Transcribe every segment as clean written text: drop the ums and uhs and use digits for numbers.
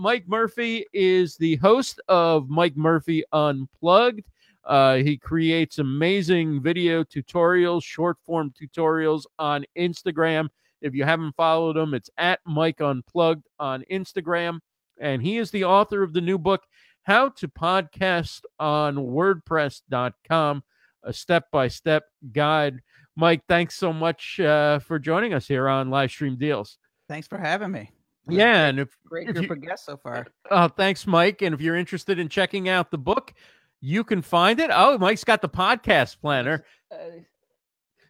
Mike Murphy is the host of Mike Murphy Unplugged. He creates amazing video tutorials, short-form tutorials on Instagram. If you haven't followed him, it's at Mike Unplugged on Instagram. And he is the author of the new book, How to Podcast on WordPress.com, a step-by-step guide. Mike, thanks so much for joining us here on Livestream Deals. Thanks for having me. Yeah. And great group of guests so far. Oh, thanks, Mike. And if you're interested in checking out the book, you can find it. Oh, Mike's got the podcast planner.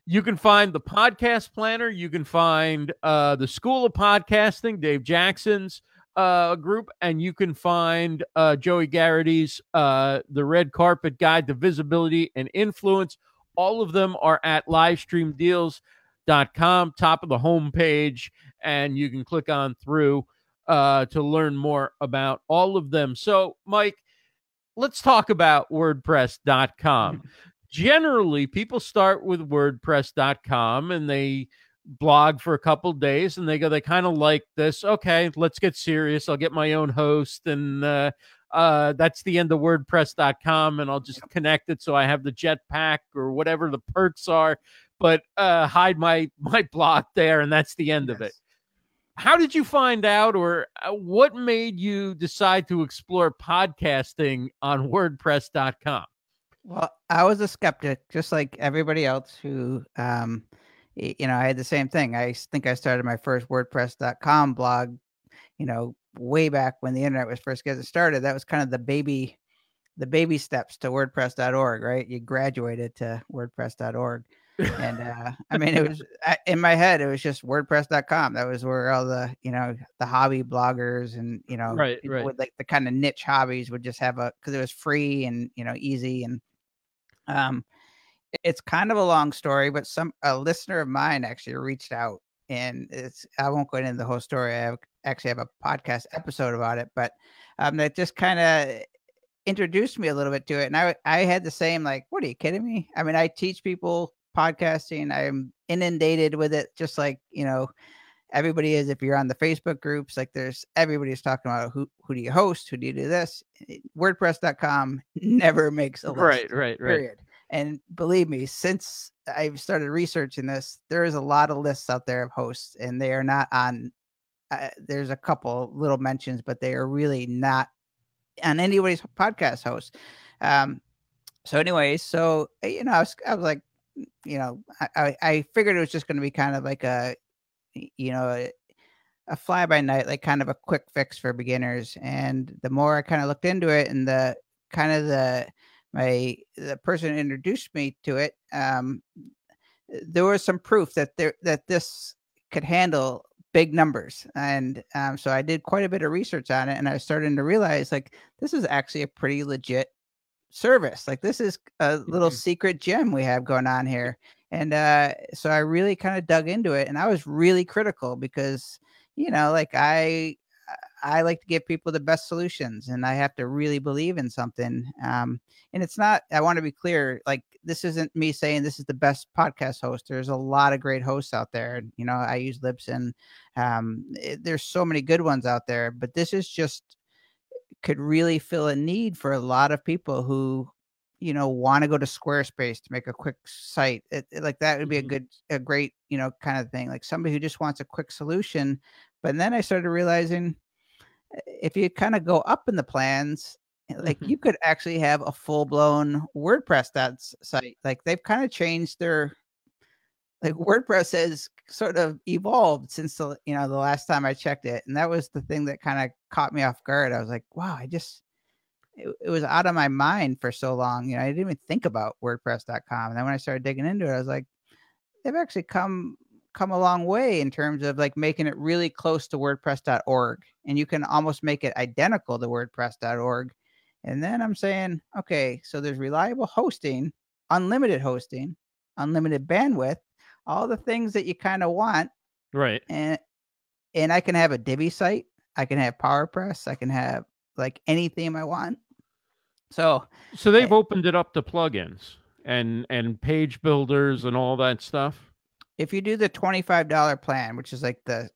You can find the podcast planner. You can find the School of Podcasting, Dave Jackson's group, and you can find Joey Garrity's The Red Carpet Guide to Visibility and Influence. All of them are at LivestreamDeals.com, top of the homepage, and you can click on through to learn more about all of them. So, Mike, let's talk about WordPress.com. Generally, people start with WordPress.com and they blog for a couple of days and they go, they kind of like this. Okay, let's get serious. I'll get my own host, and that's the end of WordPress.com, and I'll just connect it so I have the Jetpack or whatever the perks are, but hide my blog there, and that's the end of it. How did you find out, or what made you decide to explore podcasting on WordPress.com? Well, I was a skeptic, just like everybody else who, I had the same thing. I think I started my first WordPress.com blog, way back when the internet was first getting started. That was kind of the baby steps to WordPress.org, right? You graduated to WordPress.org. And, it was in my head, it was just WordPress.com. That was where all the, the hobby bloggers and, right. With like the kind of niche hobbies would just have because it was free and, easy. And, it's kind of a long story, but a listener of mine actually reached out, and I won't go into the whole story. I actually have a podcast episode about it, but, that just kind of introduced me a little bit to it. And I had the same, like, what, are you kidding me? I mean, I teach people podcasting. I'm inundated with it, just like everybody is. If you're on the Facebook groups, like everybody's talking about who do you host, who do you do this. WordPress.com never makes a list. Right. Period. And believe me, since I've started researching this, there is a lot of lists out there of hosts, and they are not on. There's a couple little mentions, but they are really not on anybody's podcast host. I was like, I figured it was just going to be kind of like a fly by night, like kind of a quick fix for beginners. And the more I kind of looked into it, and the person who introduced me to it, there was some proof that this could handle big numbers. And so I did quite a bit of research on it, and I was starting to realize, like, this is actually a pretty legit service. Like, this is a little secret gem we have going on here. And so I really kind of dug into it, and I was really critical because I like to give people the best solutions, and I have to really believe in something. And it's not, I want to be clear, like, this isn't me saying this is the best podcast host. There's a lot of great hosts out there. I use Libsyn. There's so many good ones out there, but this is just could really fill a need for a lot of people who, want to go to Squarespace to make a quick site. Like, that would be a great, kind of thing. Like, somebody who just wants a quick solution. But then I started realizing, if you kind of go up in the plans, like, you could actually have a full blown WordPress site. Like, they've kind of changed their, like, WordPress has sort of evolved since the, the last time I checked it. And that was the thing that kind of caught me off guard. I was like, wow, it was out of my mind for so long. I didn't even think about WordPress.com. And then when I started digging into it, I was like, they've actually come a long way in terms of, like, making it really close to WordPress.org, and you can almost make it identical to WordPress.org. And then I'm saying, okay, so there's reliable hosting, unlimited bandwidth, all the things that you kind of want. Right. And I can have a Divi site. I can have PowerPress. I can have, like, any theme I want. So they've opened it up to plugins and page builders and all that stuff. If you do the $25 plan, which is like the,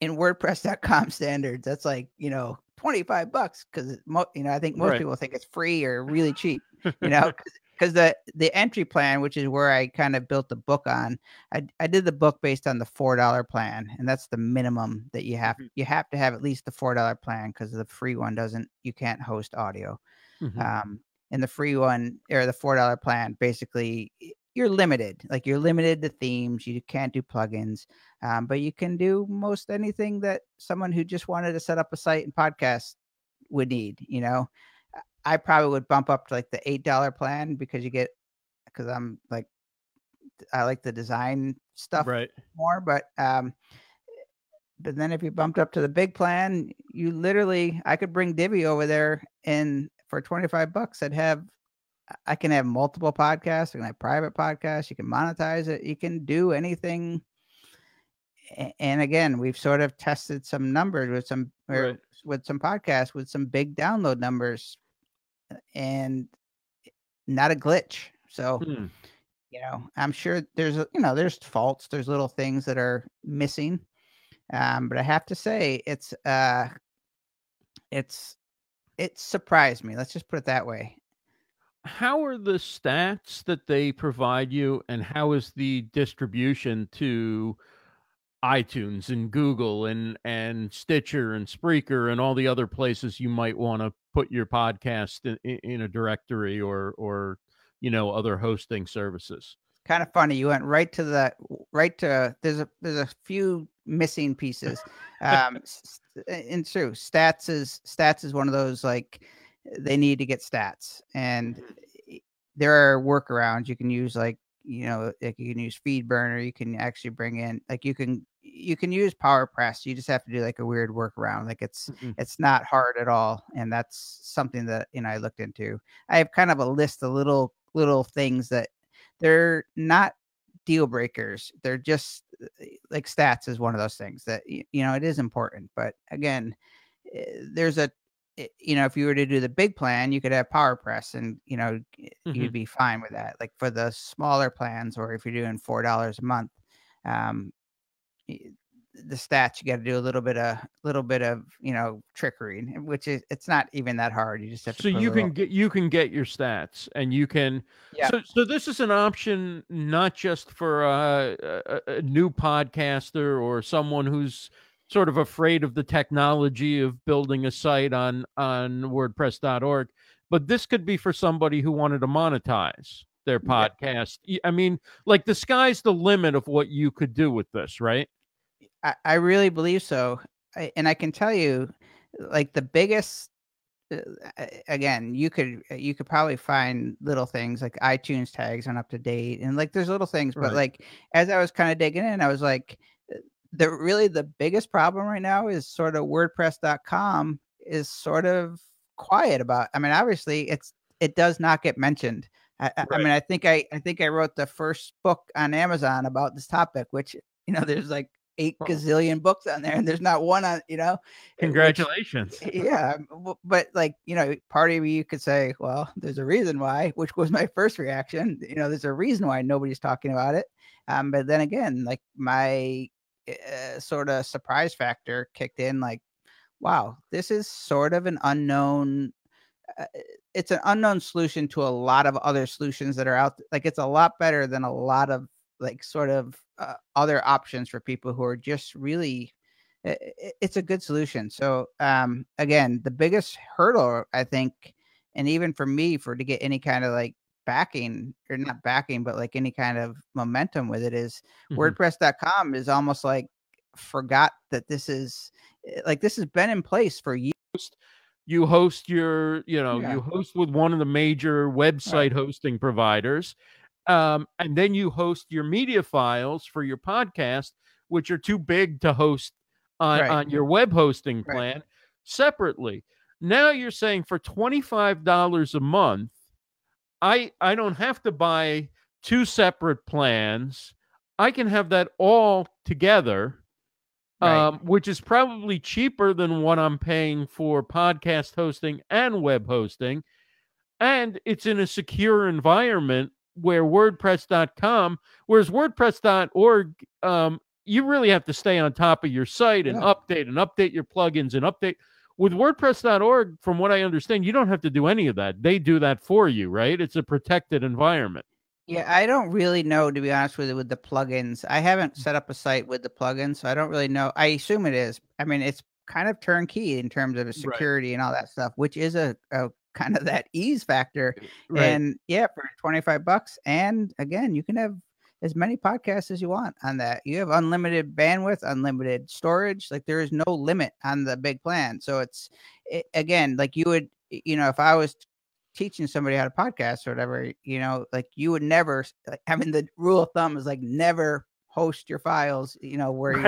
in WordPress.com standards, that's like, you know, $25 because, you know, I think most people think it's free or really cheap, you know, because the entry plan, which is where I kind of built the book on, I did the book based on the $4 plan. And that's the minimum that you have to have at least the $4 plan, because the free one doesn't, you can't host audio. Mm-hmm. And the free one or the $4 plan, basically you're limited, like you're limited to themes. You can't do plugins, but you can do most anything that someone who just wanted to set up a site and podcast would need. You know, I probably would bump up to like the $8 plan because I'm like, I like the design stuff more, but then if you bumped up to the big plan, you literally, I could bring Divi over there and for $25 I can have multiple podcasts. I can have private podcasts. You can monetize it. You can do anything. And again, we've sort of tested some numbers with some podcasts, with some big download numbers, and not a glitch. So, you know, I'm sure there's faults, there's little things that are missing. But I have to say it surprised me. Let's just put it that way. How are the stats that they provide you, and how is the distribution to iTunes and Google and Stitcher and Spreaker and all the other places you might want to put your podcast in a directory or, you know, other hosting services? Kind of funny. You went right to there's a few missing pieces. And true, stats is one of those, like, they need to get stats, and there are workarounds. You can use use Feedburner. You can actually bring in, like, you can use PowerPress. You just have to do like a weird workaround. Like it's not hard at all. And that's something that, you know, I looked into. I have kind of a list of little things that they're not deal breakers. They're just like, stats is one of those things that, you know, it is important, but again, you know, if you were to do the big plan, you could have PowerPress and, you know, you'd be fine with that. Like for the smaller plans, or if you're doing $4 a month, the stats, you got to do a little bit of, you know, trickery, which is, it's not even that hard. You just have to. So you can get your stats, and you can. Yeah. So this is an option, not just for a new podcaster or someone who's sort of afraid of the technology of building a site on WordPress.org, but this could be for somebody who wanted to monetize their podcast. Yeah. I mean, like, the sky's the limit of what you could do with this, right? I really believe so. And I can tell you, like, the biggest, again, you could probably find little things like iTunes tags on up to date. And like, there's little things, but like, as I was kind of digging in, I was like, the biggest problem right now is sort of WordPress.com is sort of quiet about. I mean, obviously it does not get mentioned. I mean, I think I wrote the first book on Amazon about this topic, which, you know, there's like 8 gazillion books on there, and there's not one on, you know. Congratulations. Which, yeah, but like, you know, part of you could say, well, there's a reason why, which was my first reaction. You know, there's a reason why nobody's talking about it. But then again, like my sort of surprise factor kicked in, like, wow, this is sort of an unknown, it's an unknown solution to a lot of other solutions that are out. Like, it's a lot better than a lot of, like, sort of other options for people who are just really, it's a good solution. So again, the biggest hurdle, I think, and even for me, to get any kind of like backing, or not backing, but like any kind of momentum with it, is WordPress.com is almost like forgot that this is, like, this has been in place for years. You host your, you know, you host with one of the major website hosting providers. And then you host your media files for your podcast, which are too big to host on your web hosting plan separately. Now you're saying for $25 a month, I don't have to buy two separate plans. I can have that all together, which is probably cheaper than what I'm paying for podcast hosting and web hosting. And it's in a secure environment where WordPress.com, whereas WordPress.org, you really have to stay on top of your site and update your plugins and update. With WordPress.org, from what I understand, you don't have to do any of that. They do that for you, right? It's a protected environment. Yeah, I don't really know, to be honest with you, with the plugins. I haven't set up a site with the plugins, so I don't really know. I assume it is. I mean, it's kind of turnkey in terms of security and all that stuff, which is a kind of that ease factor. Right. And yeah, for $25. And again, you can have as many podcasts as you want on that. You have unlimited bandwidth, unlimited storage. Like there is no limit on the big plan. So it's, again, like you would, you know, if I was teaching somebody how to podcast or whatever, you know, like you would never, like, I mean, the rule of thumb is like never host your files, you know, where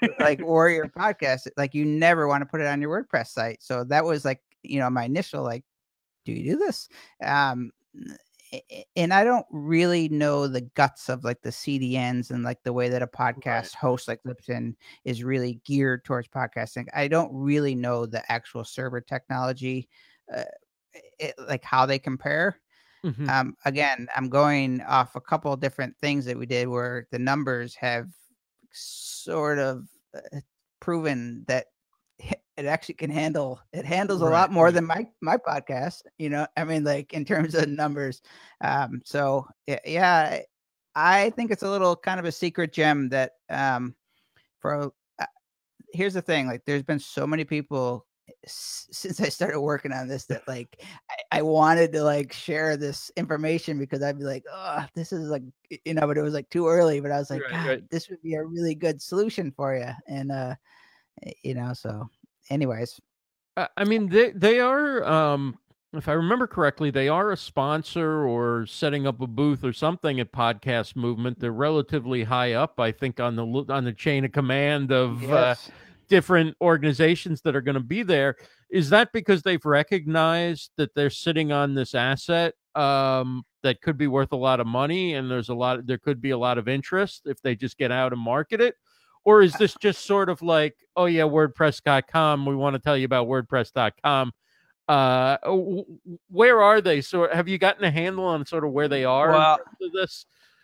you're like, or your podcast, like you never want to put it on your WordPress site. So that was like, you know, my initial, like, do you do this? And I don't really know the guts of like the CDNs and like the way that a podcast host like Libsyn is really geared towards podcasting. I don't really know the actual server technology, like how they compare. Mm-hmm. Again, I'm going off a couple of different things that we did where the numbers have sort of proven that it actually can handle, it handles a lot more than my podcast, you know, I mean, like in terms of numbers. So yeah, I think it's a little kind of a secret gem that, here's the thing, like there's been so many people since I started working on this that like, I wanted to like share this information because I'd be like, oh, this is like, you know, but it was like too early, but I was like, this would be a really good solution for you. And, you know, so anyways, I mean, they are, if I remember correctly, they are a sponsor or setting up a booth or something at Podcast Movement. They're relatively high up, I think, on the chain of command of different organizations that are going to be there. Is that because they've recognized that they're sitting on this asset that could be worth a lot of money, and there could be a lot of interest if they just get out and market it? Or is this just sort of like, oh, yeah, WordPress.com. We want to tell you about WordPress.com. Where are they? So have you gotten a handle on sort of where they are? Well,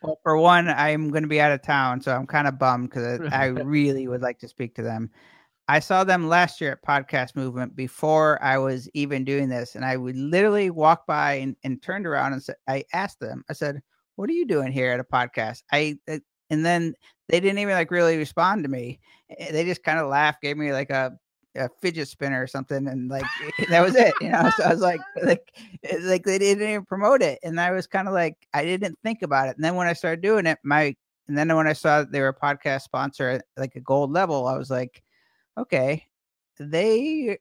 well, for one, I'm going to be out of town, so I'm kind of bummed because I really would like to speak to them. I saw them last year at Podcast Movement before I was even doing this. And I would literally walk by and turned around and said, I asked them, I said, what are you doing here at a podcast? And then they didn't even like really respond to me. They just kind of laughed, gave me like a fidget spinner or something. And like, that was it, you know? So I was like they didn't even promote it. And I was kind of like, I didn't think about it. And then when I started doing it, and then when I saw that they were a podcast sponsor, like a gold level, I was like, okay, they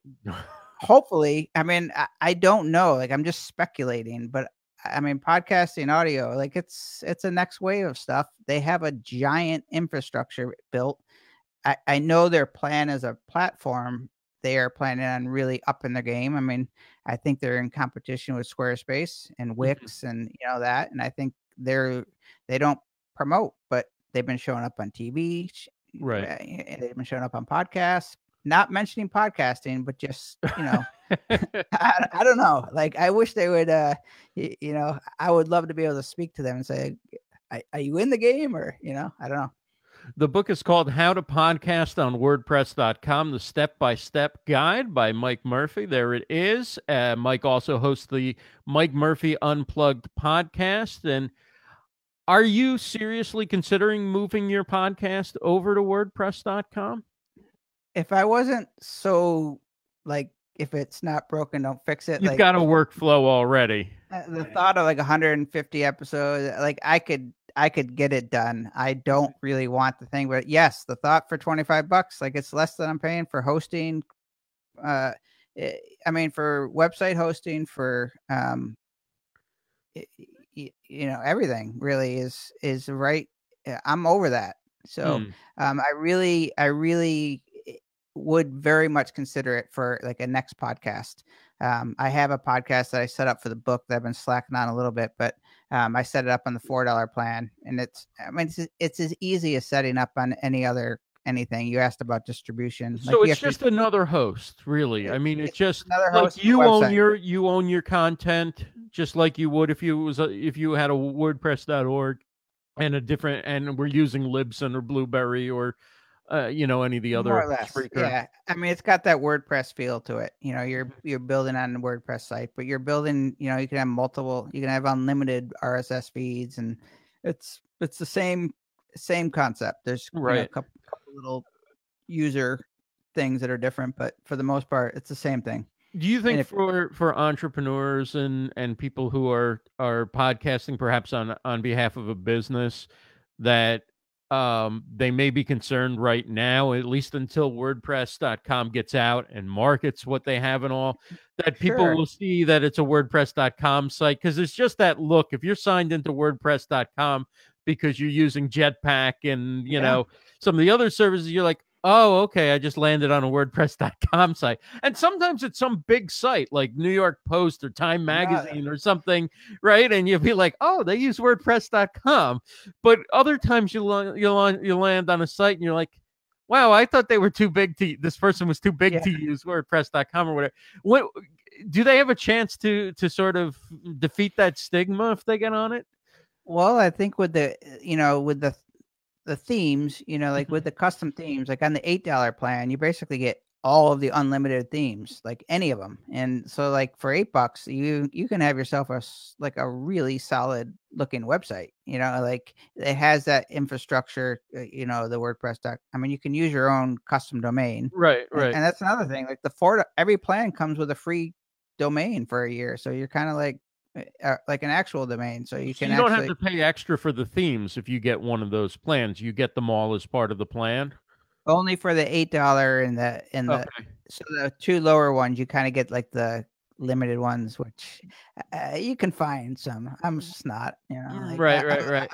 hopefully, I mean, I don't know, like I'm just speculating, but I mean, podcasting audio, like it's the next wave of stuff. They have a giant infrastructure built. I know their plan as a platform. They are planning on really upping their game. I mean, I think they're in competition with Squarespace and Wix and, you know, that. And I think they don't promote, but they've been showing up on TV. Right. And they've been showing up on podcasts. Not mentioning podcasting, but just, you know, I don't know. Like, I wish they would, you know, I would love to be able to speak to them and say, are you in the game? Or, you know, I don't know. The book is called How to Podcast on WordPress.com, the step-by-step guide by Mike Murphy. There it is. Mike also hosts the Mike Murphy Unplugged podcast. And are you seriously considering moving your podcast over to WordPress.com? If I wasn't so like, if it's not broken, don't fix it. You've got a workflow already. The thought of like 150 episodes, like I could get it done. I don't really want the thing, but yes, the thought for $25, like it's less than I'm paying for hosting. I mean, for website hosting, for, you know, everything really is right. I'm over that. So, I really would very much consider it for like a next podcast. I have a podcast that I set up for the book that I've been slacking on a little bit, but I set it up on the $4 plan, and it's as easy as setting up on anything. You asked about distribution. So like, it's just another host, really. I mean, it's just another host. Like you own your content just like you would if you had a WordPress.org. and a different, and we're using Libsyn or Blueberry or, you know, any of the other. More or less. Yeah. I mean, it's got that WordPress feel to it. You know, you're building on the WordPress site, but you're building, you know, you can have multiple, you can have unlimited RSS feeds, and it's the same concept. There's you know, a couple little user things that are different, but for the most part, it's the same thing. Do you think for entrepreneurs and people who are podcasting, perhaps on behalf of a business, that they may be concerned right now, at least until WordPress.com gets out and markets what they have and all, that people will see that it's a WordPress.com site? Because it's just that look. If you're signed into WordPress.com because you're using Jetpack and, you know, some of the other services, you're like, oh, okay, I just landed on a WordPress.com site. And sometimes it's some big site like New York Post or Time Magazine or something, right? And you'll be like, oh, they use WordPress.com. But other times you land on a site and you're like, wow, I thought they were too big to, this person was too big to use WordPress.com or whatever. What, do they have a chance to sort of defeat that stigma if they get on it? Well, I think with the, you know, with the themes, you know, like with the custom themes, like on the $8 plan, you basically get all of the unlimited themes, like any of them. And so like for $8, you can have yourself a really solid looking website, you know, like it has that infrastructure, you know, the WordPress. I mean, you can use your own custom domain. Right. And that's another thing, like every plan comes with a free domain for a year. So you're kind of like an actual domain, so you can. You don't have to pay extra for the themes if you get one of those plans. You get them all as part of the plan. Only for the $8 and the so the two lower ones, you kind of get like the limited ones, which you can find some. I'm just not, you know. Like, right.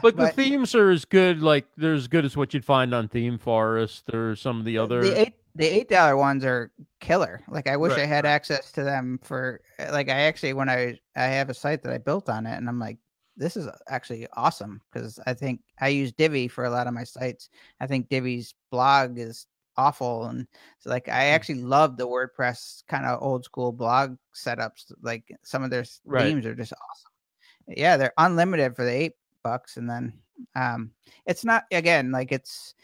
But the themes are as good, like they're as good as what you'd find on ThemeForest or some of the other. The $8 ones are killer. Like I wish I had access to them for, like, I actually, when I have a site that I built on it and I'm like, this is actually awesome. Cause I think I use Divi for a lot of my sites. I think Divi's blog is awful. And so like, I actually love the WordPress kind of old school blog setups. Like some of their themes are just awesome. Yeah. They're unlimited for the $8. And then it's not, again, like it's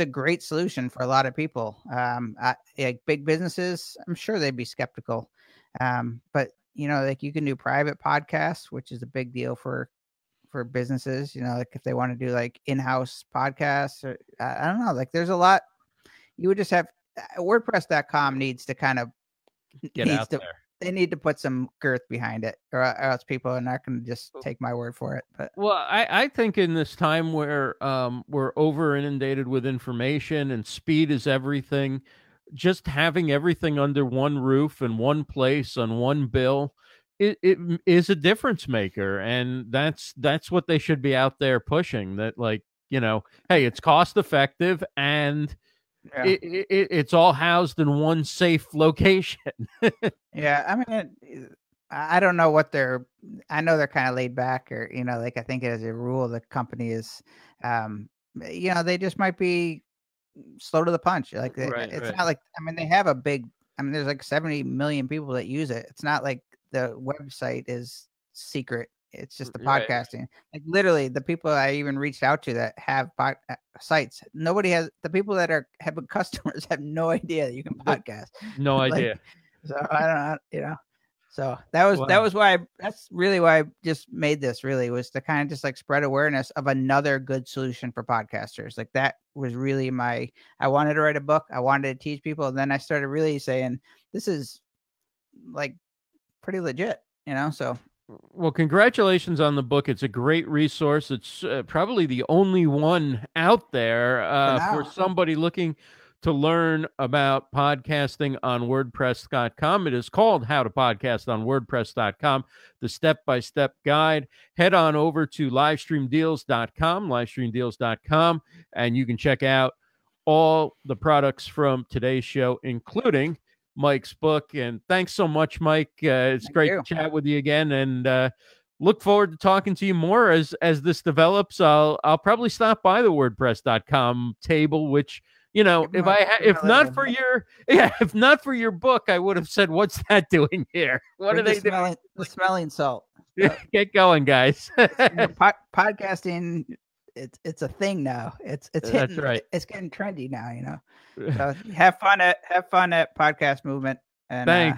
a great solution for a lot of people. Like big businesses, I'm sure they'd be skeptical. But you know, like you can do private podcasts, which is a big deal for businesses, you know, like if they want to do like in-house podcasts or I don't know, like there's a lot. You would just have WordPress.com needs to kind of get out there. They need to put some girth behind it, or else people are not going to just take my word for it. But well, I think in this time where we're over inundated with information and speed is everything, just having everything under one roof and one place on one bill, it is a difference maker, and that's what they should be out there pushing. That like, you know, hey, it's cost effective and. Yeah. It's all housed in one safe location. Yeah, I mean, I don't know what I know they're kind of laid back, or you know, like I think as a rule, the company is, you know, they just might be slow to the punch. Like it's not like, I mean, they have there's like 70 million people that use it. It's not like the website is secret. It's just the podcasting. Like literally the people I even reached out to that have sites. Nobody has the people that have customers have no idea that you can podcast. No idea. So I don't know, you know, so that was why that's really why I just made this really was to kind of just like spread awareness of another good solution for podcasters. Like that was really I wanted to write a book. I wanted to teach people. And then I started really saying, this is like pretty legit, you know? So, well, congratulations on the book. It's a great resource. It's probably the only one out there for somebody looking to learn about podcasting on WordPress.com. It is called How to Podcast on WordPress.com, the step-by-step guide. Head on over to LivestreamDeals.com, and you can check out all the products from today's show, including Mike's book. And thanks so much, Mike. It's great to chat with you again, and look forward to talking to you more as this develops. I'll probably stop by the WordPress.com table, which, you know, if not for your book, I would have said, what's that doing here? What are they doing? The smelling salt. Get going, guys. Podcasting, it's a thing now. It's hitting. That's right. It's getting trendy now, you know. So have fun at Podcast Movement. And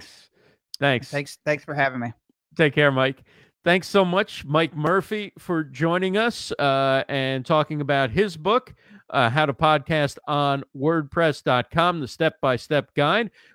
thanks for having me. Take care, Mike. Thanks so much, Mike Murphy, for joining us and talking about his book, How to Podcast on WordPress.com, the step-by-step guide.